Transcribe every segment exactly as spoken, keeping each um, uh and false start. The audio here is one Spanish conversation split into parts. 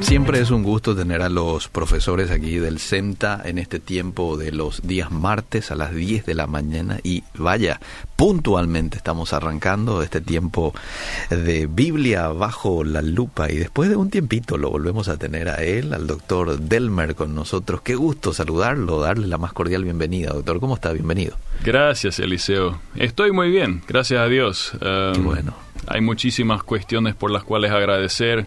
Siempre es un gusto tener a los profesores aquí del SEMTA en este tiempo de los días martes a las diez de la mañana. Y vaya, puntualmente estamos arrancando este tiempo de Biblia bajo la lupa. Y después de un tiempito lo volvemos a tener a él, al doctor Delmer, con nosotros. Qué gusto saludarlo, darle la más cordial bienvenida. Doctor, ¿cómo está? Bienvenido. Gracias, Eliseo. Estoy muy bien, gracias a Dios. Um, Qué bueno. Hay muchísimas cuestiones por las cuales agradecer.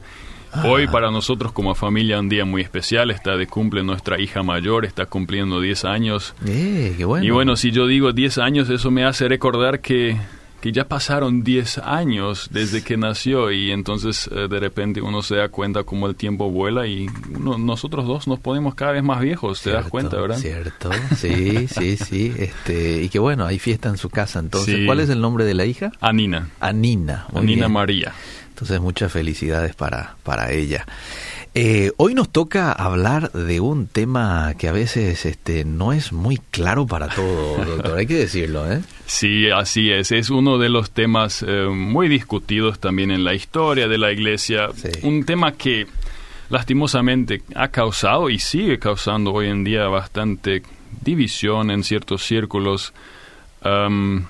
Hoy para nosotros como familia un día muy especial. Está de cumple nuestra hija mayor, está cumpliendo diez años. Eh, qué bueno. Y bueno, si yo digo diez años, eso me hace recordar que, que ya pasaron diez años desde que nació. Y entonces eh, de repente uno se da cuenta cómo el tiempo vuela y uno, nosotros dos nos ponemos cada vez más viejos. Cierto, te das cuenta, ¿verdad? Cierto, sí, sí, sí. Este, y que bueno, hay fiesta en su casa entonces. Sí. ¿Cuál es el nombre de la hija? Anina. Anina, muy Anina bien. María. Entonces, muchas felicidades para, para ella. Eh, hoy nos toca hablar de un tema que a veces este, no es muy claro para todos, doctor. Hay que decirlo, ¿eh? Sí, así es. Es uno de los temas eh, muy discutidos también en la historia de la Iglesia. Sí. Un tema que, lastimosamente, ha causado y sigue causando hoy en día bastante división en ciertos círculos. Um,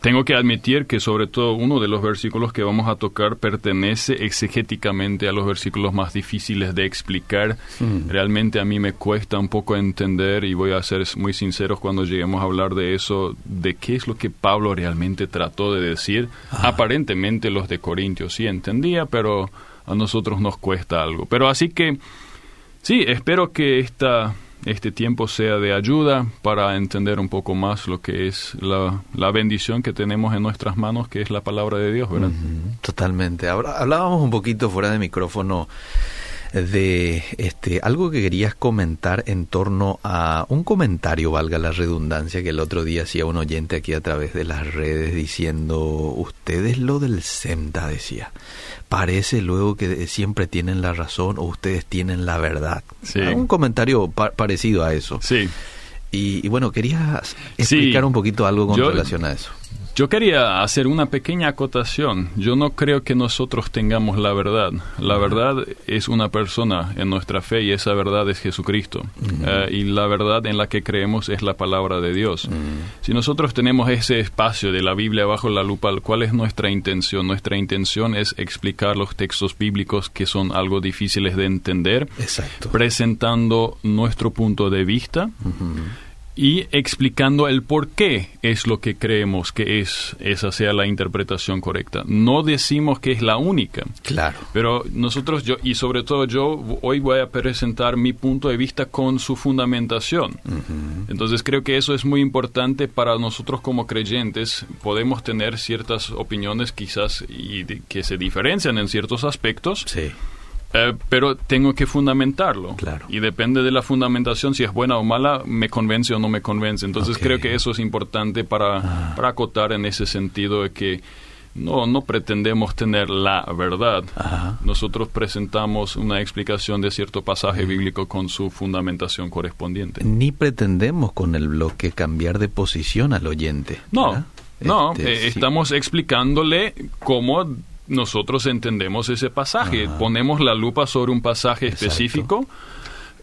Tengo que admitir que sobre todo uno de los versículos que vamos a tocar pertenece exegéticamente a los versículos más difíciles de explicar. Mm. Realmente a mí me cuesta un poco entender, y voy a ser muy sinceros cuando lleguemos a hablar de eso, de qué es lo que Pablo realmente trató de decir. Ah. Aparentemente los de Corintios sí entendía, pero a nosotros nos cuesta algo. Pero así que sí, espero que esta... este tiempo sea de ayuda para entender un poco más lo que es la, la bendición que tenemos en nuestras manos, que es la palabra de Dios, ¿verdad? Uh-huh. Totalmente. Hablábamos un poquito fuera de micrófono de este algo que querías comentar en torno a un comentario, valga la redundancia, que el otro día hacía un oyente aquí a través de las redes diciendo, ustedes lo del SEMDA, decía, parece luego que siempre tienen la razón o ustedes tienen la verdad. Sí. Un comentario pa- parecido a eso. Sí. Y, y bueno, querías explicar sí. un poquito algo con Yo... relación a eso. Yo quería hacer una pequeña acotación. Yo no creo que nosotros tengamos la verdad. La uh-huh. verdad es una persona en nuestra fe y esa verdad es Jesucristo. Uh-huh. Uh, y la verdad en la que creemos es la palabra de Dios. Uh-huh. Si nosotros tenemos ese espacio de la Biblia bajo la lupa, ¿cuál es nuestra intención? Nuestra intención es explicar los textos bíblicos que son algo difíciles de entender, Exacto. presentando nuestro punto de vista. Uh-huh. Y explicando el por qué es lo que creemos que es, esa sea la interpretación correcta. No decimos que es la única. Claro. Pero nosotros, yo y sobre todo yo, hoy voy a presentar mi punto de vista con su fundamentación. Uh-huh. Entonces creo que eso es muy importante para nosotros como creyentes. Podemos tener ciertas opiniones quizás y de, que se diferencian en ciertos aspectos. Sí. Eh, pero tengo que fundamentarlo. Claro. Y depende de la fundamentación, si es buena o mala, me convence o no me convence. Entonces okay. creo que eso es importante para, ah. para acotar en ese sentido de que no, no pretendemos tener la verdad. Ajá. Nosotros presentamos una explicación de cierto pasaje uh-huh. bíblico con su fundamentación correspondiente. Ni pretendemos con el bloque cambiar de posición al oyente. No, ¿verdad? no este, eh, sí. Estamos explicándole cómo... Nosotros entendemos ese pasaje, Ajá. ponemos la lupa sobre un pasaje Exacto. específico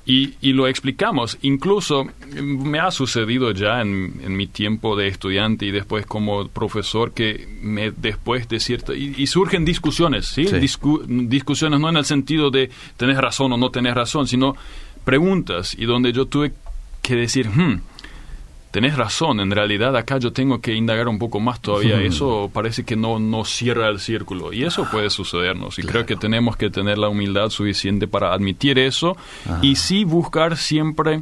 y, y lo explicamos. Incluso me ha sucedido ya en, en mi tiempo de estudiante y después como profesor que me, después de cierta... Y, y surgen discusiones, ¿sí? sí. Discu, discusiones no en el sentido de tenés razón o no tenés razón, sino preguntas y donde yo tuve que decir... Hmm, Tenés razón, en realidad acá yo tengo que indagar un poco más todavía. Sí. Eso parece que no, no cierra el círculo y eso puede sucedernos. Y claro. creo que tenemos que tener la humildad suficiente para admitir eso Ajá. y sí buscar siempre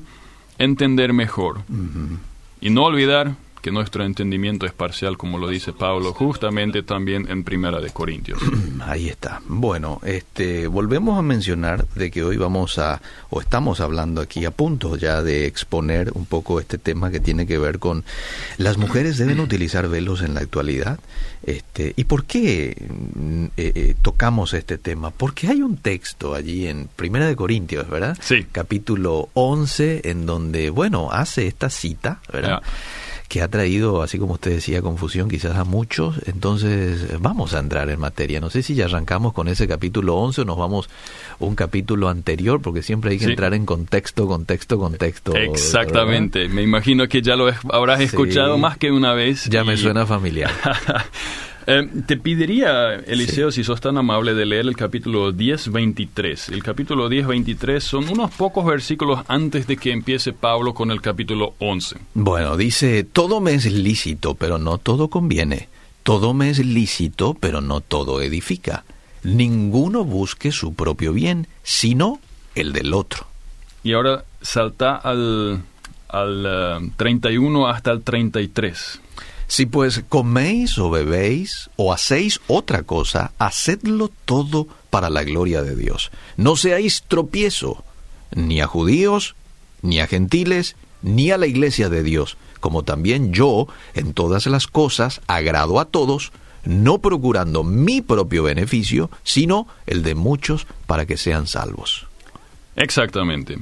entender mejor. Uh-huh. Y no olvidar que nuestro entendimiento es parcial, como lo dice Pablo, justamente también en Primera de Corintios. Ahí está. Bueno, este, volvemos a mencionar de que hoy vamos a, o estamos hablando aquí a punto ya de exponer un poco este tema que tiene que ver con las mujeres deben utilizar velos en la actualidad. Este, ¿Y por qué eh, eh, tocamos este tema? Porque hay un texto allí en Primera de Corintios, ¿verdad? Sí. Capítulo once, en donde, bueno, hace esta cita, ¿verdad? Yeah. que ha traído, así como usted decía, confusión quizás a muchos. Entonces vamos a entrar en materia. No sé si ya arrancamos con ese capítulo once o nos vamos a un capítulo anterior, porque siempre hay que sí. entrar en contexto, contexto, contexto. Exactamente. ¿Verdad? Me imagino que ya lo habrás escuchado sí. más que una vez. Ya y... me suena familiar. Eh, te pediría, Eliseo, sí. si sos tan amable, de leer el capítulo diez, veintitrés. El capítulo diez, veintitrés son unos pocos versículos antes de que empiece Pablo con el capítulo once. Bueno, dice, todo me es lícito, pero no todo conviene. Todo me es lícito, pero no todo edifica. Ninguno busque su propio bien, sino el del otro. Y ahora salta al, al uh, treinta y uno hasta el treinta y tres. Si pues coméis o bebéis o hacéis otra cosa, hacedlo todo para la gloria de Dios. No seáis tropiezo, ni a judíos, ni a gentiles, ni a la iglesia de Dios, como también yo, en todas las cosas, agrado a todos, no procurando mi propio beneficio, sino el de muchos para que sean salvos. Exactamente.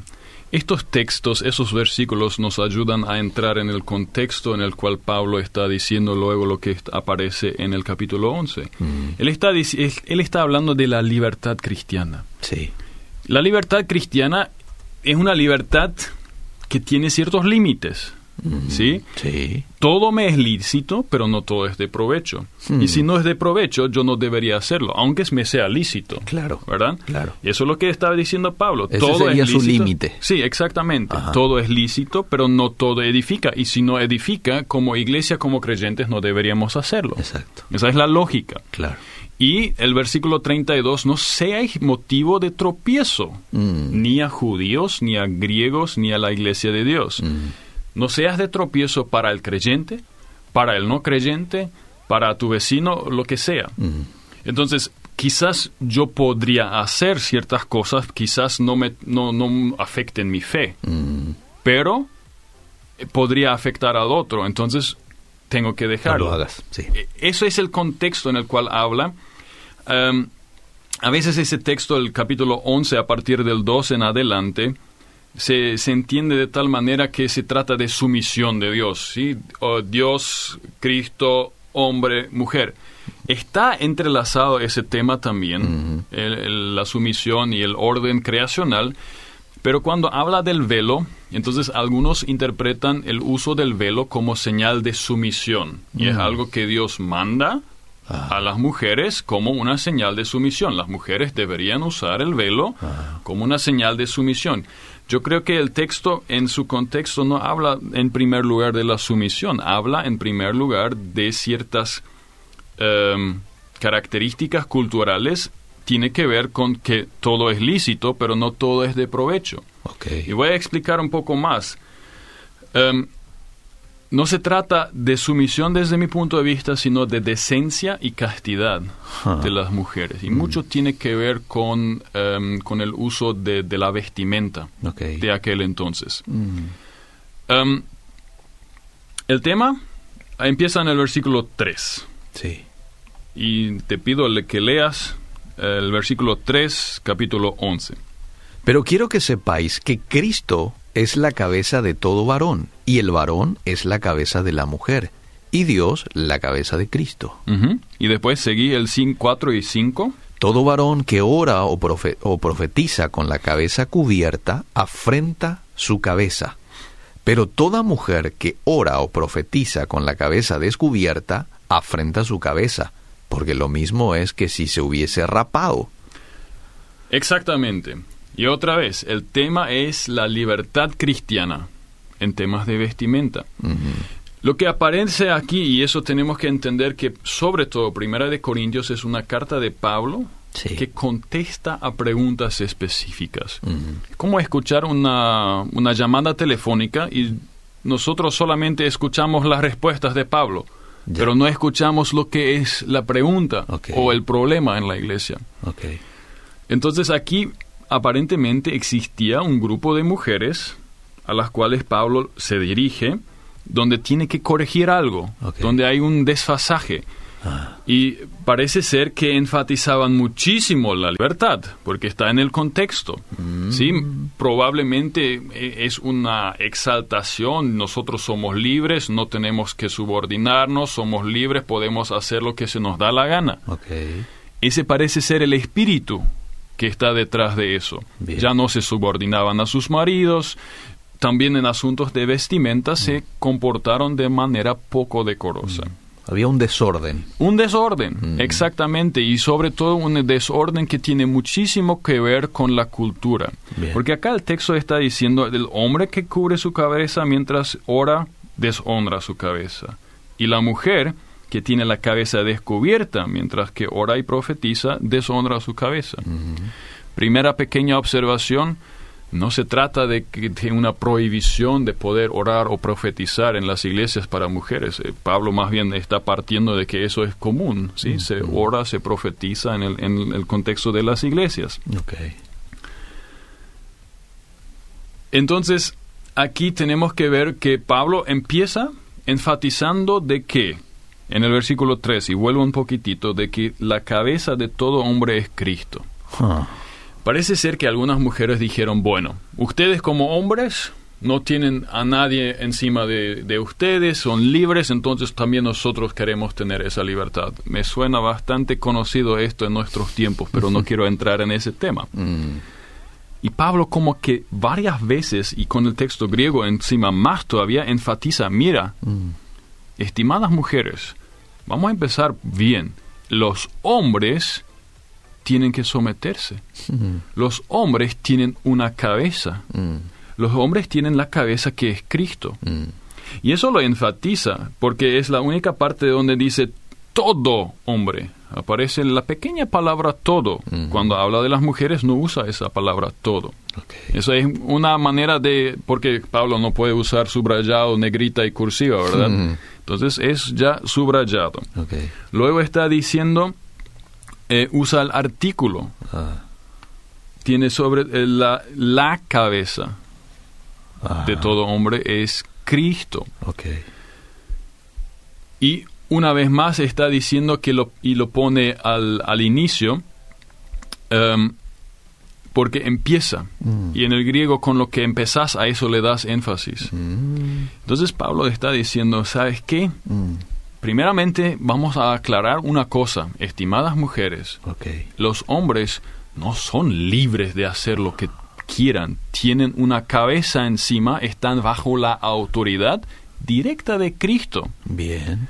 Estos textos, esos versículos, nos ayudan a entrar en el contexto en el cual Pablo está diciendo luego lo que aparece en el capítulo once. Mm. Él está, él está hablando de la libertad cristiana. Sí. La libertad cristiana es una libertad que tiene ciertos límites. Mm. ¿Sí? Sí. Todo me es lícito, pero no todo es de provecho. Mm. Y si no es de provecho, yo no debería hacerlo, aunque me sea lícito. Claro. ¿Verdad? Claro. Y eso es lo que estaba diciendo Pablo. Ese todo sería es lícito. Su límite. Sí, exactamente. Ajá. Todo es lícito, pero no todo edifica. Y si no edifica, como iglesia, como creyentes, no deberíamos hacerlo. Exacto. Esa es la lógica. Claro. Y el versículo treinta y dos, no seáis motivo de tropiezo, mm. ni a judíos, ni a griegos, ni a la iglesia de Dios. Mm. No seas de tropiezo para el creyente, para el no creyente, para tu vecino, lo que sea. Uh-huh. Entonces, quizás yo podría hacer ciertas cosas, quizás no me no, no afecten mi fe, uh-huh. pero podría afectar al otro, entonces tengo que dejarlo. No lo hagas, sí. Eso es el contexto en el cual habla. Um, a veces ese texto, el capítulo once, a partir del dos en adelante... Se, se entiende de tal manera que se trata de sumisión de Dios, ¿sí? Oh, Dios, Cristo, hombre, mujer. Está entrelazado ese tema también, uh-huh. el, el, la sumisión y el orden creacional, pero cuando habla del velo, entonces algunos interpretan el uso del velo como señal de sumisión, uh-huh. y es algo que Dios manda a las mujeres como una señal de sumisión. Las mujeres deberían usar el velo uh-huh. como una señal de sumisión. Yo creo que el texto en su contexto no habla en primer lugar de la sumisión, habla en primer lugar de ciertas um, características culturales. Tiene que ver con que todo es lícito, pero no todo es de provecho. Okay. Y voy a explicar un poco más. Um, no se trata de sumisión desde mi punto de vista, sino de decencia y castidad huh. de las mujeres. Y mm. mucho tiene que ver con, um, con el uso de, de la vestimenta okay. de aquel entonces. Mm. Um, el tema empieza en el versículo tres. Sí. Y te pido que leas el versículo tres, capítulo once. Pero quiero que sepáis que Cristo... es la cabeza de todo varón, y el varón es la cabeza de la mujer, y Dios la cabeza de Cristo. Uh-huh. Y después seguí el cuatro y cinco. Todo varón que ora o, profe- o profetiza con la cabeza cubierta, afrenta su cabeza. Pero toda mujer que ora o profetiza con la cabeza descubierta, afrenta su cabeza, porque lo mismo es que si se hubiese rapado. Exactamente. Y otra vez, el tema es la libertad cristiana en temas de vestimenta. Uh-huh. Lo que aparece aquí, y eso tenemos que entender que sobre todo Primera de Corintios es una carta de Pablo sí. que contesta a preguntas específicas. Uh-huh. Como escuchar una, una llamada telefónica y nosotros solamente escuchamos las respuestas de Pablo. Ya. Pero no escuchamos lo que es la pregunta okay. o el problema en la iglesia. Okay. Entonces aquí... aparentemente existía un grupo de mujeres a las cuales Pablo se dirige, donde tiene que corregir algo, okay. donde hay un desfasaje. Ah. Y parece ser que enfatizaban muchísimo la libertad, porque está en el contexto. Mm. ¿Sí? Probablemente es una exaltación, nosotros somos libres, no tenemos que subordinarnos, somos libres, podemos hacer lo que se nos da la gana. Okay. Ese parece ser el espíritu que está detrás de eso. Bien. Ya no se subordinaban a sus maridos. También en asuntos de vestimenta mm. se comportaron de manera poco decorosa. Mm. Había un desorden. Un desorden, mm. exactamente, y sobre todo un desorden que tiene muchísimo que ver con la cultura. Bien. Porque acá el texto está diciendo, el hombre que cubre su cabeza mientras ora, deshonra su cabeza. Y la mujer que tiene la cabeza descubierta mientras que ora y profetiza, deshonra su cabeza. Mm. Primera pequeña observación. No se trata de, de una prohibición de poder orar o profetizar en las iglesias para mujeres. Pablo más bien está partiendo de que eso es común, ¿sí? Mm-hmm. Se ora, se profetiza en el, en el contexto de las iglesias. Okay. Entonces, aquí tenemos que ver que Pablo empieza enfatizando de que, en el versículo tres, y vuelvo un poquitito, de que la cabeza de todo hombre es Cristo. Huh. Parece ser que algunas mujeres dijeron, bueno, ustedes como hombres no tienen a nadie encima de, de ustedes, son libres, entonces también nosotros queremos tener esa libertad. Me suena bastante conocido esto en nuestros tiempos, pero no quiero entrar en ese tema. Mm. Y Pablo como que varias veces, y con el texto griego encima más todavía, enfatiza, mira, mm. estimadas mujeres, vamos a empezar bien, los hombres tienen que someterse. Mm. Los hombres tienen una cabeza. Mm. Los hombres tienen la cabeza que es Cristo. Mm. Y eso lo enfatiza, porque es la única parte donde dice todo hombre. Aparece la pequeña palabra todo. Mm. Cuando habla de las mujeres no usa esa palabra todo. Okay. Esa es una manera de... Porque Pablo no puede usar subrayado, negrita y cursiva, ¿verdad? Mm. Entonces es ya subrayado. Okay. Luego está diciendo... Eh, usa el artículo, ah. tiene sobre eh, la, la cabeza ah. de todo hombre es Cristo. Okay. Y una vez más está diciendo que lo, y lo pone al, al inicio, um, porque empieza, mm. y en el griego con lo que empezás a eso le das énfasis. Mm. Entonces Pablo está diciendo, ¿sabes qué? Mm. Primeramente, vamos a aclarar una cosa, estimadas mujeres. Okay. Los hombres no son libres de hacer lo que quieran. Tienen una cabeza encima, están bajo la autoridad directa de Cristo. Bien.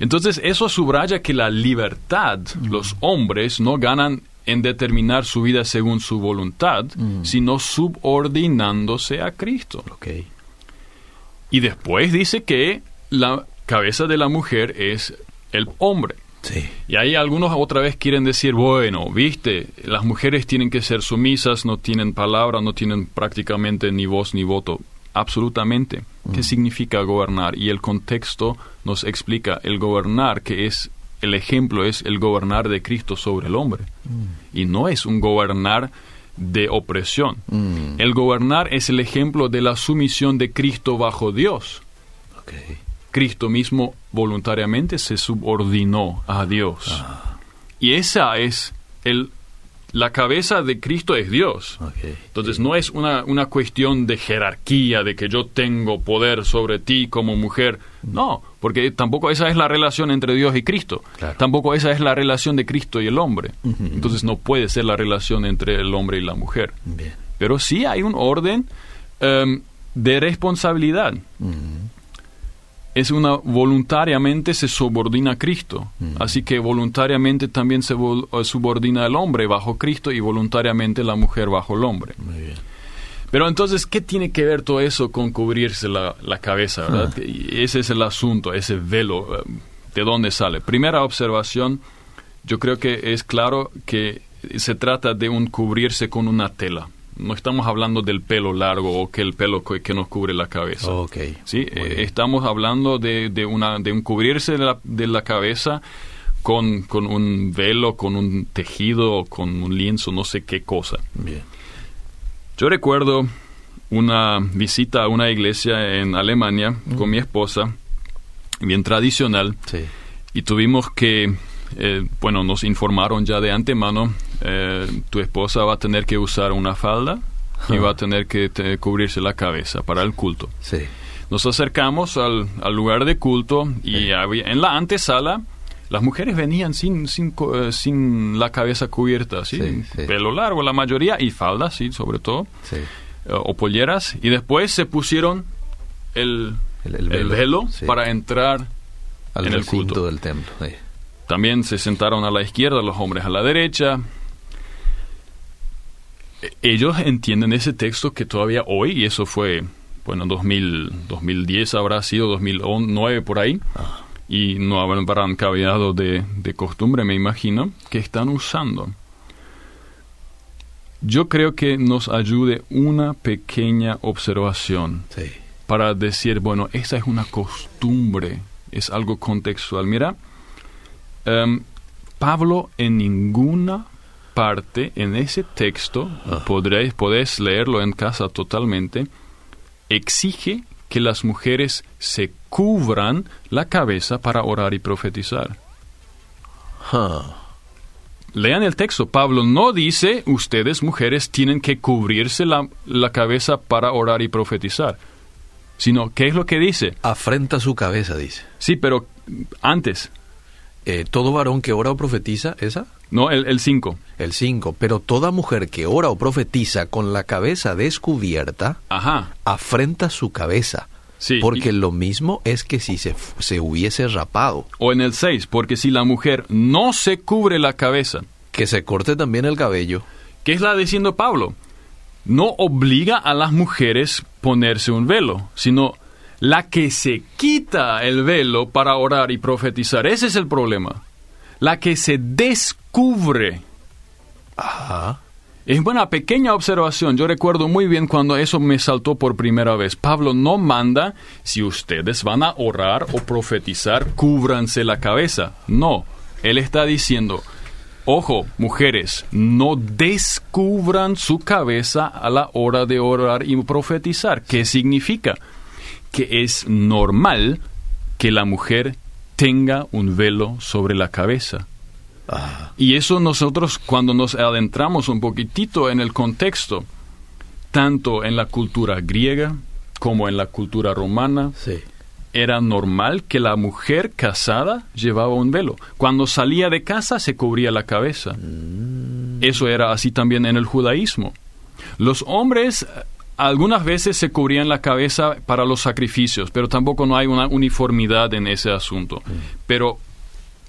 Entonces, eso subraya que la libertad, mm. los hombres no ganan en determinar su vida según su voluntad, mm. sino subordinándose a Cristo. Okay. Y después dice que la... cabeza de la mujer es el hombre. Sí. Y ahí algunos otra vez quieren decir, bueno, viste, las mujeres tienen que ser sumisas, no tienen palabra, no tienen prácticamente ni voz ni voto. Absolutamente. Mm. ¿Qué significa gobernar? Y el contexto nos explica el gobernar, que es el ejemplo, es el gobernar de Cristo sobre el hombre. Mm. Y no es un gobernar de opresión. Mm. El gobernar es el ejemplo de la sumisión de Cristo bajo Dios. Okay. Cristo mismo voluntariamente se subordinó a Dios. Ah. Y esa es el, la cabeza de Cristo es Dios. Okay. Entonces no es una, una cuestión de jerarquía, de que yo tengo poder sobre ti como mujer. No, porque tampoco esa es la relación entre Dios y Cristo. Claro. Tampoco esa es la relación de Cristo y el hombre. Uh-huh. Entonces no puede ser la relación entre el hombre y la mujer. Bien. Pero sí hay un orden um, de responsabilidad. Uh-huh. Es una voluntariamente se subordina a Cristo. Mm. Así que voluntariamente también se vol- subordina el hombre bajo Cristo y voluntariamente la mujer bajo el hombre. Muy bien. Pero entonces, ¿qué tiene que ver todo eso con cubrirse la, la cabeza, verdad? Ah. Ese es el asunto, ese velo. ¿De dónde sale? Primera observación, yo creo que es claro que se trata de un cubrirse con una tela. No estamos hablando del pelo largo o que el pelo que, que nos cubre la cabeza. Okay. ¿Sí? Estamos hablando de, de, una, de un cubrirse de la, de la cabeza con, con un velo, con un tejido, con un lienzo, no sé qué cosa. Bien. Yo recuerdo una visita a una iglesia en Alemania mm. con mi esposa, bien tradicional. Sí. y tuvimos que, eh, bueno, nos informaron ya de antemano, eh, tu esposa va a tener que usar una falda y va a tener que te, cubrirse la cabeza para el culto. Sí. Nos acercamos al, al lugar de culto y sí. había, en la antesala las mujeres venían sin, sin, sin la cabeza cubierta, ¿sí? Sí, sí. Pelo largo la mayoría y faldas, sí, sobre todo, sí. uh, o polleras, y después se pusieron el, el, el velo, el velo sí. para entrar al en el culto del templo. Sí. También se sentaron a la izquierda, los hombres a la derecha. Ellos entienden ese texto que todavía hoy, y eso fue, bueno, dos mil, dos mil diez habrá sido, dos mil nueve por ahí, ah. y no habrán cambiado de, de costumbre, me imagino, que están usando. Yo creo que nos ayude una pequeña observación sí. para decir, bueno, esa es una costumbre, es algo contextual. Mira, um, Pablo en ninguna parte en ese texto, ah. podréis, podéis leerlo en casa totalmente, exige que las mujeres se cubran la cabeza para orar y profetizar. Huh. Lean el texto. Pablo no dice, ustedes mujeres tienen que cubrirse la, la cabeza para orar y profetizar. Sino, ¿qué es lo que dice? Afrenta su cabeza, dice. Sí, pero antes... Eh, ¿todo varón que ora o profetiza, esa? No, el cinco. El cinco. Pero toda mujer que ora o profetiza con la cabeza descubierta, ajá. afrenta su cabeza. Sí. Porque y... lo mismo es que si se, se hubiese rapado. O en el seis, porque si la mujer no se cubre la cabeza. Que se corte también el cabello. ¿Qué es la diciendo Pablo? No obliga a las mujeres ponerse un velo, sino... la que se quita el velo para orar y profetizar. Ese es el problema. La que se descubre. Ajá. Es una pequeña observación. Yo recuerdo muy bien cuando eso me saltó por primera vez. Pablo no manda, si ustedes van a orar o profetizar, cúbranse la cabeza. No. Él está diciendo, ojo, mujeres, no descubran su cabeza a la hora de orar y profetizar. ¿Qué significa? Que es normal que la mujer tenga un velo sobre la cabeza. Ah. Y eso nosotros, cuando nos adentramos un poquitito en el contexto, tanto en la cultura griega como en la cultura romana, sí. era normal que la mujer casada llevaba un velo. Cuando salía de casa, se cubría la cabeza. Mm. Eso era así también en el judaísmo. Los hombres... algunas veces se cubrían la cabeza para los sacrificios, pero tampoco no hay una uniformidad en ese asunto. Mm. Pero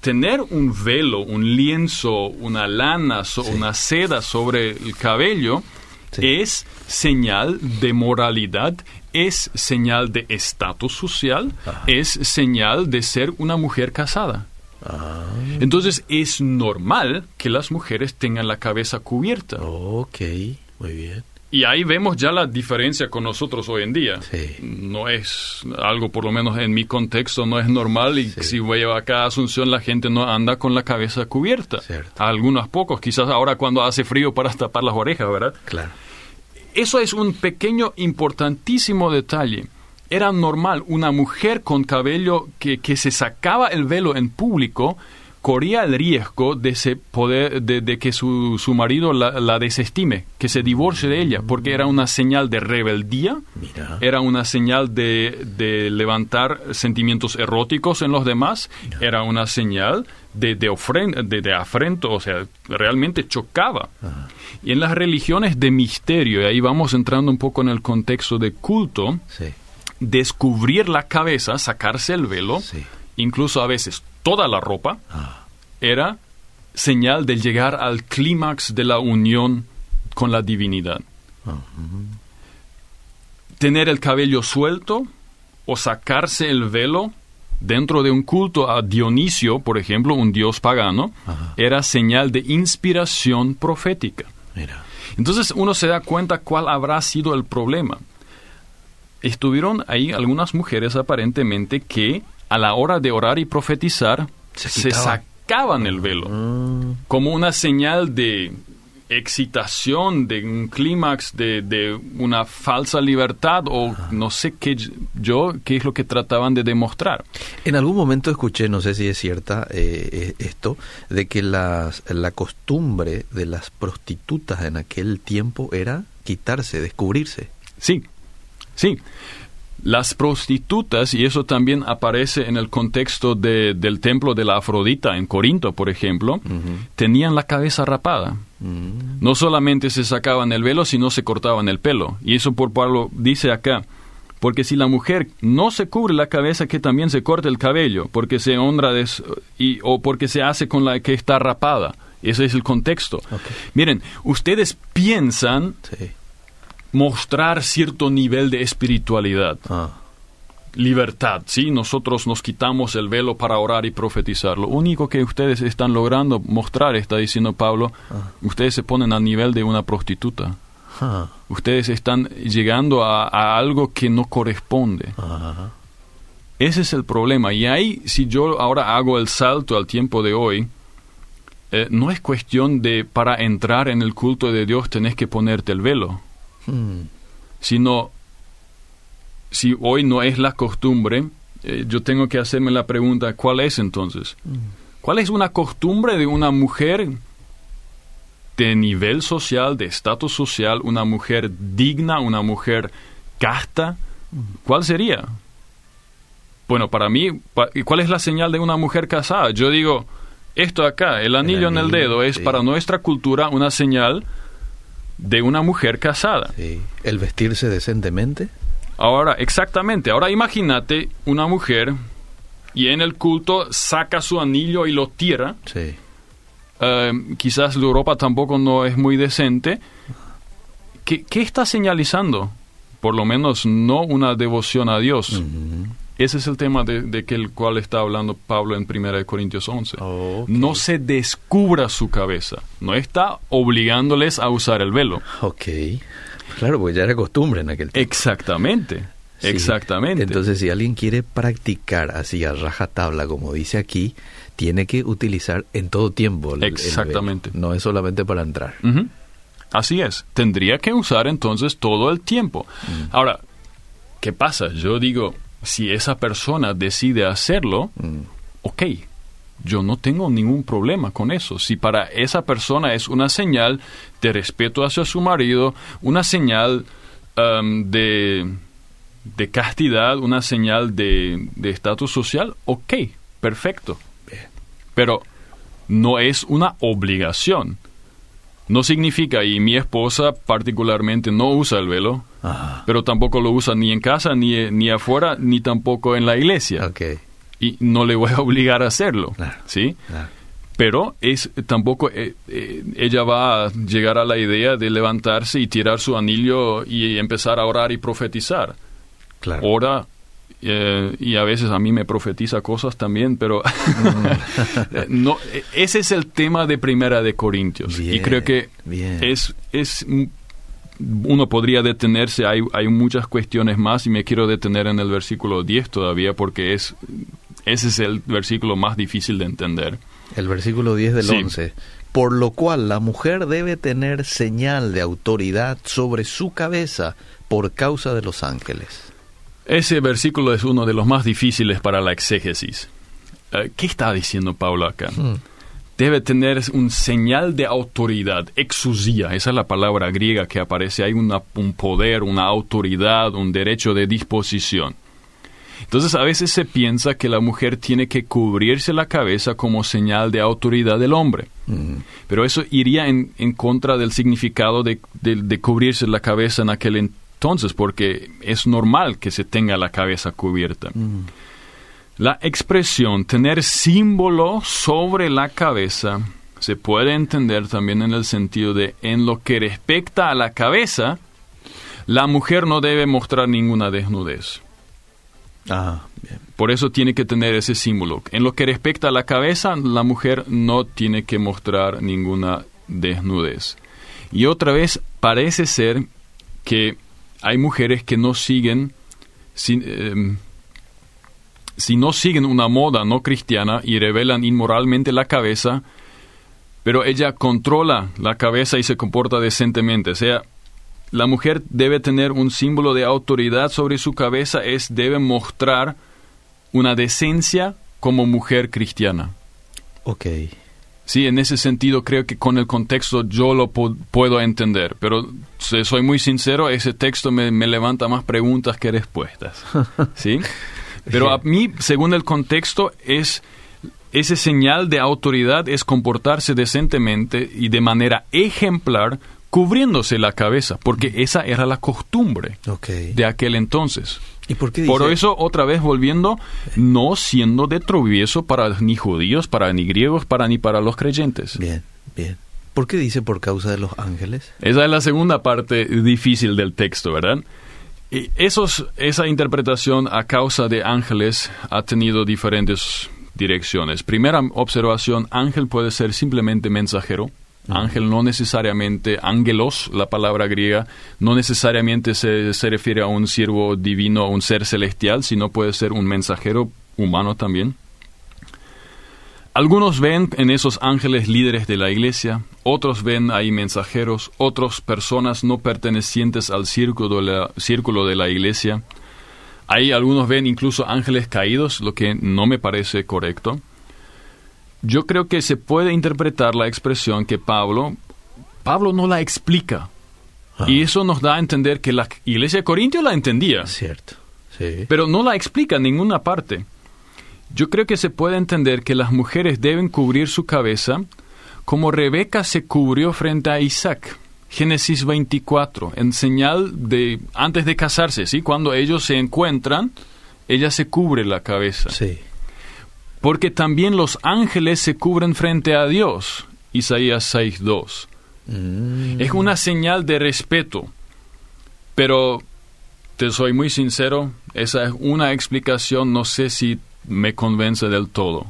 tener un velo, un lienzo, una lana, so, sí. una seda sobre el cabello, sí. es señal de moralidad, es señal de estatus social, ajá. es señal de ser una mujer casada. Ah. Entonces es normal que las mujeres tengan la cabeza cubierta. Ok, muy bien. Y ahí vemos ya la diferencia con nosotros hoy en día. Sí. No es algo, por lo menos en mi contexto, no es normal. Y sí. si voy acá a Asunción, la gente no anda con la cabeza cubierta. Cierto. Algunos pocos, quizás ahora cuando hace frío para tapar las orejas, ¿verdad? Claro. Eso es un pequeño, importantísimo detalle. Era normal una mujer con cabello que, que se sacaba el velo en público... corría el riesgo de, se poder, de, de que su, su marido la, la desestime, que se divorcie de ella, porque era una señal de rebeldía, mira. Era una señal de, de levantar sentimientos eróticos en los demás, mira. Era una señal de, de, ofrenda, de, de afrento, o sea, realmente chocaba. Ajá. Y en las religiones de misterio, y ahí vamos entrando un poco en el contexto de culto, sí. descubrir la cabeza, sacarse el velo, sí. incluso a veces toda la ropa, ah. era señal de llegar al clímax de la unión con la divinidad. Uh-huh. Tener el cabello suelto o sacarse el velo dentro de un culto a Dionisio, por ejemplo, un dios pagano, uh-huh. era señal de inspiración profética. Mira. Entonces uno se da cuenta cuál habrá sido el problema. Estuvieron ahí algunas mujeres aparentemente que a la hora de orar y profetizar, se, se sacaban el velo. Como una señal de excitación, de un clímax, de, de una falsa libertad, o no sé qué yo, qué es lo que trataban de demostrar. En algún momento escuché, no sé si es cierta, eh, esto, de que las, la costumbre de las prostitutas en aquel tiempo era quitarse, descubrirse. Sí, sí. Las prostitutas, y eso también aparece en el contexto de, del templo de la Afrodita en Corinto, por ejemplo, uh-huh. tenían la cabeza rapada. Uh-huh. No solamente se sacaban el velo, sino se cortaban el pelo. Y eso por Pablo dice acá, porque si la mujer no se cubre la cabeza, que también se corte el cabello, porque se honra des, y, o porque se hace con la que está rapada. Ese es el contexto. Okay. Miren, ustedes piensan... Sí. mostrar cierto nivel de espiritualidad, ah. libertad, ¿sí? Nosotros nos quitamos el velo para orar y profetizar. Lo único que ustedes están logrando mostrar, está diciendo Pablo, ah. ustedes se ponen a nivel de una prostituta. Ah. Ustedes están llegando a, a algo que no corresponde. Ah. Ese es el problema. Y ahí, si yo ahora hago el salto al tiempo de hoy, eh, no es cuestión de para entrar en el culto de Dios tenés que ponerte el velo. Hmm. Sino, si hoy no es la costumbre, eh, yo tengo que hacerme la pregunta, ¿cuál es entonces? Hmm. ¿Cuál es una costumbre de una mujer de nivel social, de estatus social, una mujer digna, una mujer casta? Hmm. ¿Cuál sería? Bueno, para mí, ¿cuál es la señal de una mujer casada? Yo digo, esto acá, el anillo, el anillo en el dedo, es sí. para nuestra cultura una señal... de una mujer casada. Sí. ¿El vestirse decentemente? Ahora, exactamente. Ahora imagínate una mujer y en el culto saca su anillo y lo tira. Sí. Uh, quizás la ropa tampoco no es muy decente. ¿Qué, qué está señalizando? Por lo menos no una devoción a Dios. Uh-huh. Ese es el tema de, de que el cual está hablando Pablo en primera de Corintios once. Oh, okay. No se descubra su cabeza. No está obligándoles a usar el velo. Ok. Claro, porque ya era costumbre en aquel tiempo. Exactamente. Sí. Exactamente. Entonces, si alguien quiere practicar así a rajatabla, como dice aquí, tiene que utilizar en todo tiempo el, exactamente. El velo. No es solamente para entrar. Uh-huh. Así es. Tendría que usar entonces todo el tiempo. Mm. Ahora, ¿qué pasa? Yo digo... Si esa persona decide hacerlo, mm. ok, yo no tengo ningún problema con eso. Si para esa persona es una señal de respeto hacia su marido, una señal um, de, de castidad, una señal de, de estatus social, ok, perfecto. Pero no es una obligación. No significa, y mi esposa particularmente no usa el velo, ah. pero tampoco lo usa ni en casa, ni, ni afuera, ni tampoco en la iglesia. Okay. Y no le voy a obligar a hacerlo, claro. ¿sí? Claro. Pero es tampoco eh, eh, ella va a llegar a la idea de levantarse y tirar su anillo y empezar a orar y profetizar. Claro. Ora, eh, y a veces a mí me profetiza cosas también, pero no, ese es el tema de Primera de Corintios. Bien, y creo que bien. es... es uno podría detenerse, hay, hay muchas cuestiones más y me quiero detener en el versículo diez todavía porque es ese es el versículo más difícil de entender. El versículo diez del sí. once. Por lo cual la mujer debe tener señal de autoridad sobre su cabeza por causa de los ángeles. Ese versículo es uno de los más difíciles para la exégesis. ¿Qué está diciendo Pablo acá? Hmm. Debe tener un señal de autoridad, exousia, esa es la palabra griega que aparece, hay una, un poder, una autoridad, un derecho de disposición. Entonces, a veces se piensa que la mujer tiene que cubrirse la cabeza como señal de autoridad del hombre. Uh-huh. Pero eso iría en, en contra del significado de, de, de cubrirse la cabeza en aquel entonces, porque es normal que se tenga la cabeza cubierta. Uh-huh. La expresión tener símbolo sobre la cabeza se puede entender también en el sentido de en lo que respecta a la cabeza, la mujer no debe mostrar ninguna desnudez. Ah, bien. Por eso tiene que tener ese símbolo. En lo que respecta a la cabeza, la mujer no tiene que mostrar ninguna desnudez. Y otra vez, parece ser que hay mujeres que no siguen... sin, eh, Si no siguen una moda no cristiana y revelan inmoralmente la cabeza, pero ella controla la cabeza y se comporta decentemente. O sea, la mujer debe tener un símbolo de autoridad sobre su cabeza, es debe mostrar una decencia como mujer cristiana. Ok. Sí, en ese sentido creo que con el contexto yo lo po- puedo entender, pero si soy muy sincero, ese texto me, me levanta más preguntas que respuestas. ¿Sí? Pero a mí, según el contexto, es ese señal de autoridad es comportarse decentemente y de manera ejemplar, cubriéndose la cabeza, porque esa era la costumbre okay. de aquel entonces. ¿Y por qué dice? Por eso, otra vez volviendo, no siendo de tropiezo para ni judíos, para ni griegos, para ni para los creyentes. Bien, bien. ¿Por qué dice por causa de los ángeles? Esa es la segunda parte difícil del texto, ¿verdad? Y esos, esa interpretación a causa de ángeles ha tenido diferentes direcciones. Primera observación, ángel puede ser simplemente mensajero. Ángel no necesariamente, ángelos, la palabra griega, no necesariamente se, se refiere a un siervo divino, a un ser celestial, sino puede ser un mensajero humano también. Algunos ven en esos ángeles líderes de la iglesia, otros ven ahí mensajeros, otros personas no pertenecientes al círculo de la, círculo de la iglesia. Ahí algunos ven incluso ángeles caídos, lo que no me parece correcto. Yo creo que se puede interpretar la expresión que Pablo, Pablo no la explica. Ah. Y eso nos da a entender que la iglesia de Corintios la entendía. Cierto. Sí. Pero no la explica en ninguna parte. Yo creo que se puede entender que las mujeres deben cubrir su cabeza como Rebeca se cubrió frente a Isaac. Génesis veinticuatro, en señal de antes de casarse, ¿sí? Cuando ellos se encuentran, ella se cubre la cabeza. Sí. Porque también los ángeles se cubren frente a Dios, Isaías seis dos. Mm. Es una señal de respeto, pero te soy muy sincero, esa es una explicación, no sé si me convence del todo.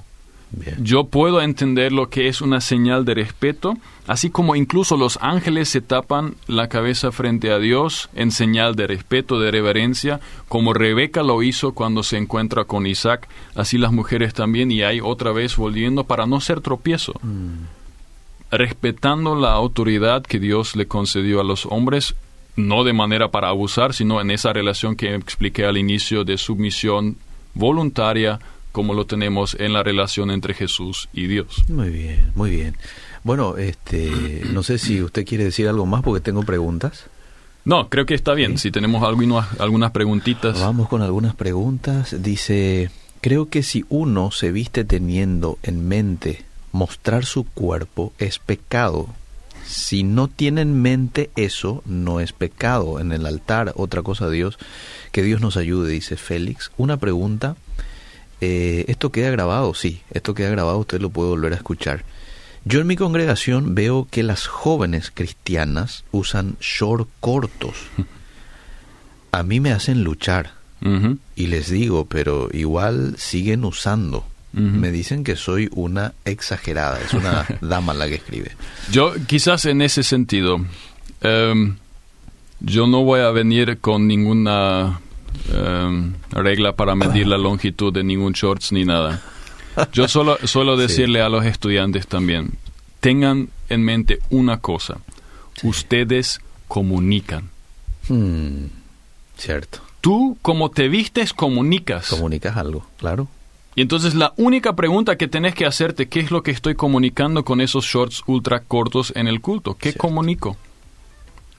Bien. Yo puedo entender lo que es una señal de respeto, así como incluso los ángeles se tapan la cabeza frente a Dios en señal de respeto, de reverencia, como Rebeca lo hizo cuando se encuentra con Isaac, así las mujeres también, y ahí otra vez volviendo para no ser tropiezo, mm. respetando la autoridad que Dios le concedió a los hombres, no de manera para abusar, sino en esa relación que expliqué al inicio de sumisión voluntaria, como lo tenemos en la relación entre Jesús y Dios. Muy bien, muy bien. Bueno, este, no sé si usted quiere decir algo más porque tengo preguntas. No, creo que está bien. ¿Sí? Si tenemos algunas, algunas preguntitas. Vamos con algunas preguntas. Dice, creo que si uno se viste teniendo en mente mostrar su cuerpo es pecado. Si no tiene en mente eso, no es pecado. En el altar, otra cosa, Dios, que Dios nos ayude, dice Félix. Una pregunta. Eh, esto queda grabado, sí, esto queda grabado, usted lo puede volver a escuchar. Yo en mi congregación veo que las jóvenes cristianas usan short cortos. A mí me hacen luchar uh-huh. y les digo, pero igual siguen usando. Uh-huh. Me dicen que soy una exagerada, es una dama la que escribe. Yo quizás en ese sentido, um, yo no voy a venir con ninguna... Um, regla para medir la longitud de ningún shorts ni nada. Yo solo suelo decirle sí. a los estudiantes también, tengan en mente una cosa, sí. ustedes comunican. Hmm. Cierto. Tú, como te vistes, comunicas. Comunicas algo, claro. Y entonces la única pregunta que tenés que hacerte, ¿qué es lo que estoy comunicando con esos shorts ultra cortos en el culto? ¿Qué Cierto. comunico?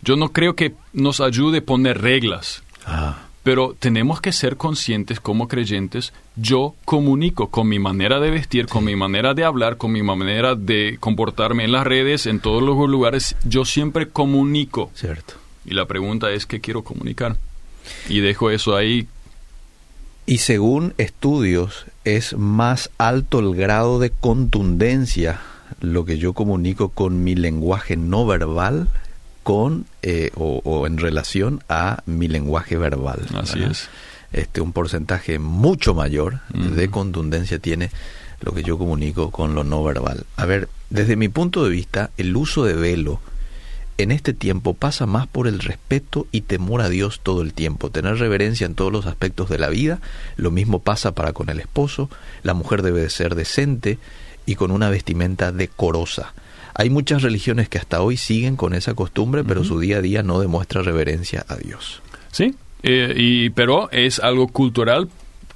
Yo no creo que nos ayude poner reglas. Ah. Pero tenemos que ser conscientes como creyentes, yo comunico con mi manera de vestir, con mi manera de hablar, con mi manera de comportarme en las redes, en todos los lugares, yo siempre comunico. Cierto. Y la pregunta es, ¿qué quiero comunicar? Y dejo eso ahí. Y según estudios, es más alto el grado de contundencia lo que yo comunico con mi lenguaje no verbal, con eh, o, o en relación a mi lenguaje verbal. Así ¿verdad? es. Este, un porcentaje mucho mayor uh-huh. de contundencia tiene lo que yo comunico con lo no verbal. A ver, desde mi punto de vista, el uso de velo en este tiempo pasa más por el respeto y temor a Dios todo el tiempo. Tener reverencia en todos los aspectos de la vida. Lo mismo pasa para con el esposo. La mujer debe de ser decente y con una vestimenta decorosa. Hay muchas religiones que hasta hoy siguen con esa costumbre, pero uh-huh. su día a día no demuestra reverencia a Dios. Sí, eh, y, pero es algo cultural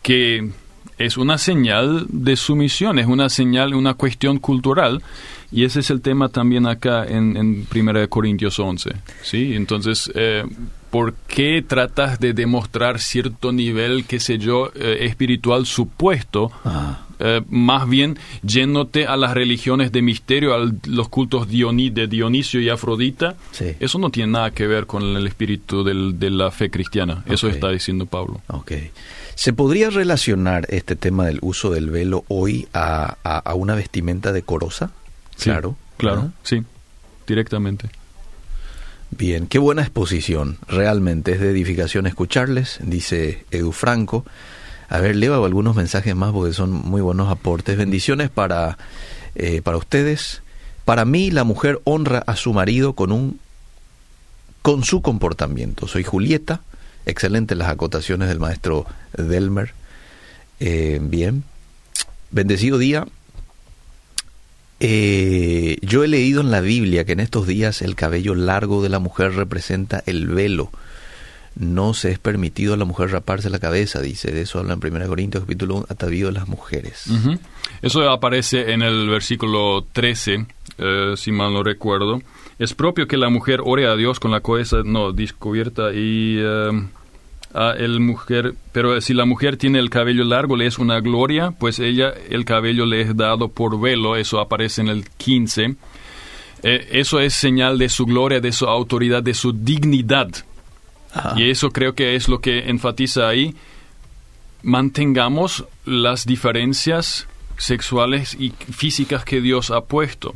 que es una señal de sumisión, es una señal, una cuestión cultural. Y ese es el tema también acá en, en Primera de Corintios once, ¿sí? Entonces, eh, ¿por qué tratas de demostrar cierto nivel, qué sé yo, eh, espiritual supuesto, ah. eh, más bien yéndote a las religiones de misterio, a los cultos Dionis, de Dionisio y Afrodita? Sí. Eso no tiene nada que ver con el espíritu del, de la fe cristiana. Okay. Eso está diciendo Pablo. Okay. ¿Se podría relacionar este tema del uso del velo hoy a, a, a una vestimenta decorosa? Sí, claro, claro, ¿no? Sí, directamente. Bien, qué buena exposición, realmente es de edificación escucharles, dice Edu Franco. A ver, leo algunos mensajes más porque son muy buenos aportes. Bendiciones para, eh, para ustedes. Para mí, la mujer honra a su marido con, un, con su comportamiento. Soy Julieta, excelentes las acotaciones del maestro Delmer. Eh, bien, bendecido día. Eh, yo he leído en la Biblia que en estos días el cabello largo de la mujer representa el velo. No se es permitido a la mujer raparse la cabeza, dice. De eso habla en Primera de Corintios capítulo uno, atavío de las mujeres. Uh-huh. Eso aparece en el versículo trece, eh, si mal no recuerdo. Es propio que la mujer ore a Dios con la cabeza no descubierta y... Eh, A el mujer, pero si la mujer tiene el cabello largo, le es una gloria, pues ella, el cabello le es dado por velo. Eso aparece en el quince. Eh, eso es señal de su gloria, de su autoridad, de su dignidad. Ajá. Y eso creo que es lo que enfatiza ahí. Mantengamos las diferencias sexuales y físicas que Dios ha puesto.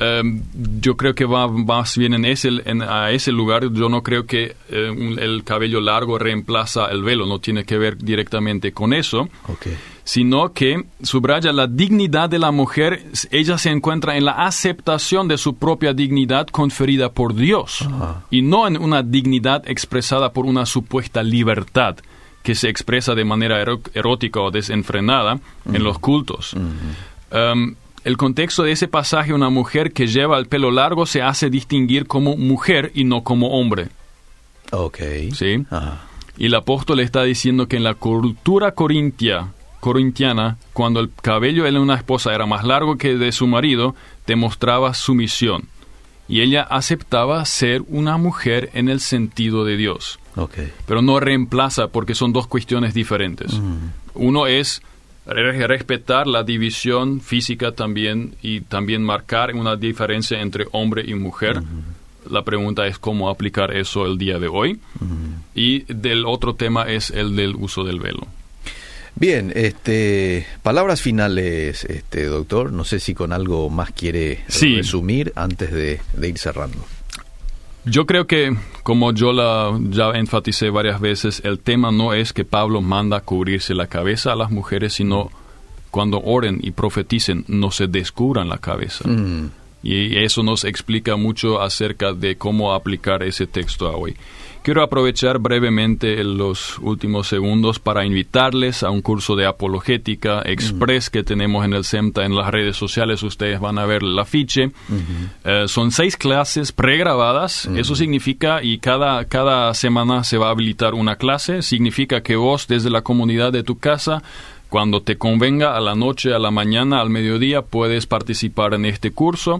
Um, yo creo que va más bien en ese, en, a ese lugar. Yo no creo que eh, un, el cabello largo reemplaza el velo, no tiene que ver directamente con eso, okay. Sino que subraya la dignidad de la mujer. Ella se encuentra en la aceptación de su propia dignidad conferida por Dios, uh-huh. y no en una dignidad expresada por una supuesta libertad que se expresa de manera ero- erótica o desenfrenada uh-huh. en los cultos. Uh-huh. um, El contexto de ese pasaje, una mujer que lleva el pelo largo se hace distinguir como mujer y no como hombre. Ok. ¿Sí? Ah. Y el apóstol está diciendo que en la cultura corintia, corintiana, cuando el cabello de una esposa era más largo que de su marido, demostraba sumisión. Y ella aceptaba ser una mujer en el sentido de Dios. Ok. Pero no reemplaza, porque son dos cuestiones diferentes. Mm. Uno es... respetar la división física también y también marcar una diferencia entre hombre y mujer. Uh-huh. La pregunta es cómo aplicar eso el día de hoy. Uh-huh. Y del otro tema es el del uso del velo. Bien, este, palabras finales, este, doctor. No sé si con algo más quiere sí. resumir antes de, de ir cerrando. Yo creo que, como yo la, ya enfaticé varias veces, el tema no es que Pablo manda cubrirse la cabeza a las mujeres, sino cuando oren y profeticen, no se descubran la cabeza. Mm. Y eso nos explica mucho acerca de cómo aplicar ese texto a hoy. Quiero aprovechar brevemente los últimos segundos para invitarles a un curso de apologética express uh-huh. que tenemos en el SEMTA en las redes sociales. Ustedes van a ver el afiche. Uh-huh. Uh, son seis clases pregrabadas. Uh-huh. Eso significa, y cada, cada semana se va a habilitar una clase, significa que vos desde la comunidad de tu casa, cuando te convenga, a la noche, a la mañana, al mediodía, puedes participar en este curso.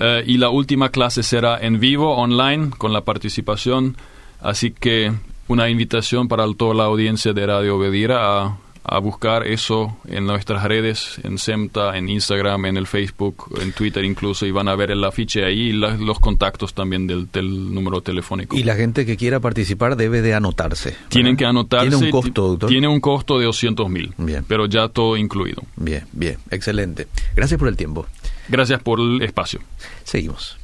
Uh, y la última clase será en vivo, online, con la participación. Así que una invitación para toda la audiencia de Radio Bedira a, a buscar eso en nuestras redes, en SEMTA, en Instagram, en el Facebook, en Twitter incluso, y van a ver el afiche ahí y la, los contactos también del, del número telefónico. Y la gente que quiera participar debe de anotarse, ¿verdad? Tienen que anotarse. ¿Tiene un costo, doctor? Tiene un costo de doscientos mil, pero ya todo incluido. Bien, bien, excelente. Gracias por el tiempo. Gracias por el espacio. Seguimos.